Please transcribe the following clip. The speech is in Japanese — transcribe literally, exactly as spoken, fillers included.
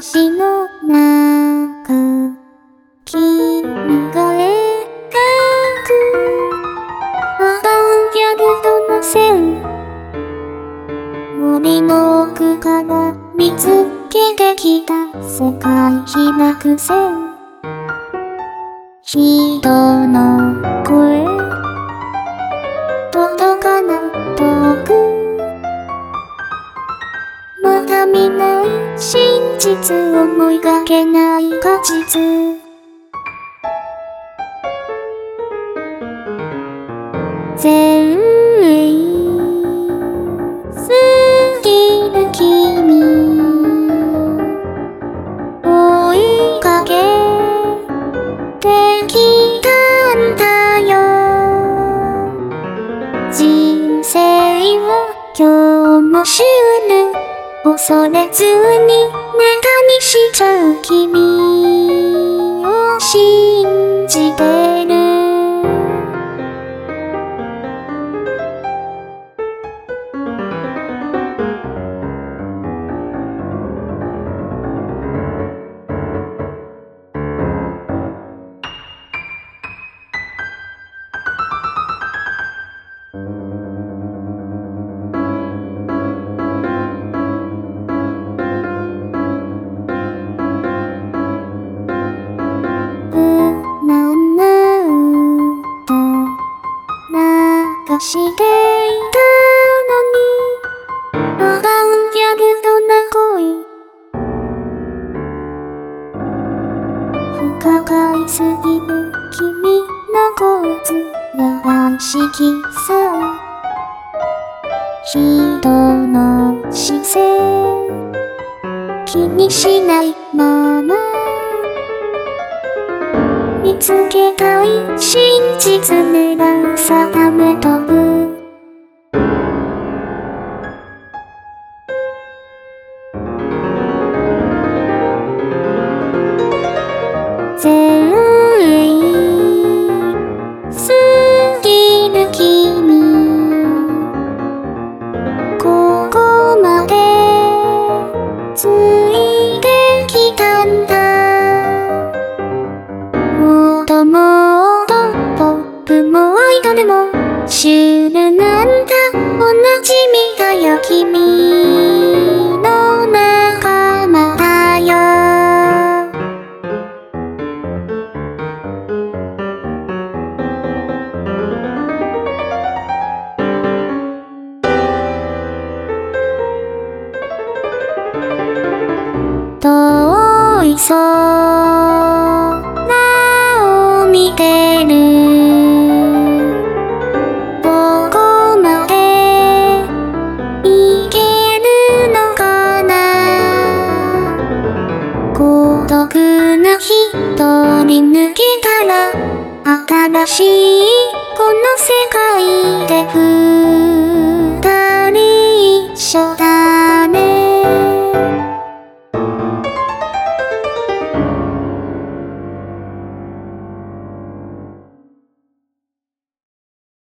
差しの中君が描くまだギャルドの線、森の奥から見つけてきた世界開く線、人の声届かない遠く、まだ見ない真実、思いがけない果実、全員すぎる君追いかけてきたんだよ。人生は今日もシュール、恐れずにネタにしちゃう君を信じてる。していたのに笑うギャルドな恋、不可解すぎる君の構図、やらしきさ、人の視線気にしないまま見つけたい真実、狙う定め飛ぶ全員すぎる君、ここまでついてきたんだ。もっとポップもアイドルもシュールなんだ、おなじみだよ君の仲間だよ。遠い空見てる、どこまで行けるのかな、孤独な一人抜けたら新しいこの世界で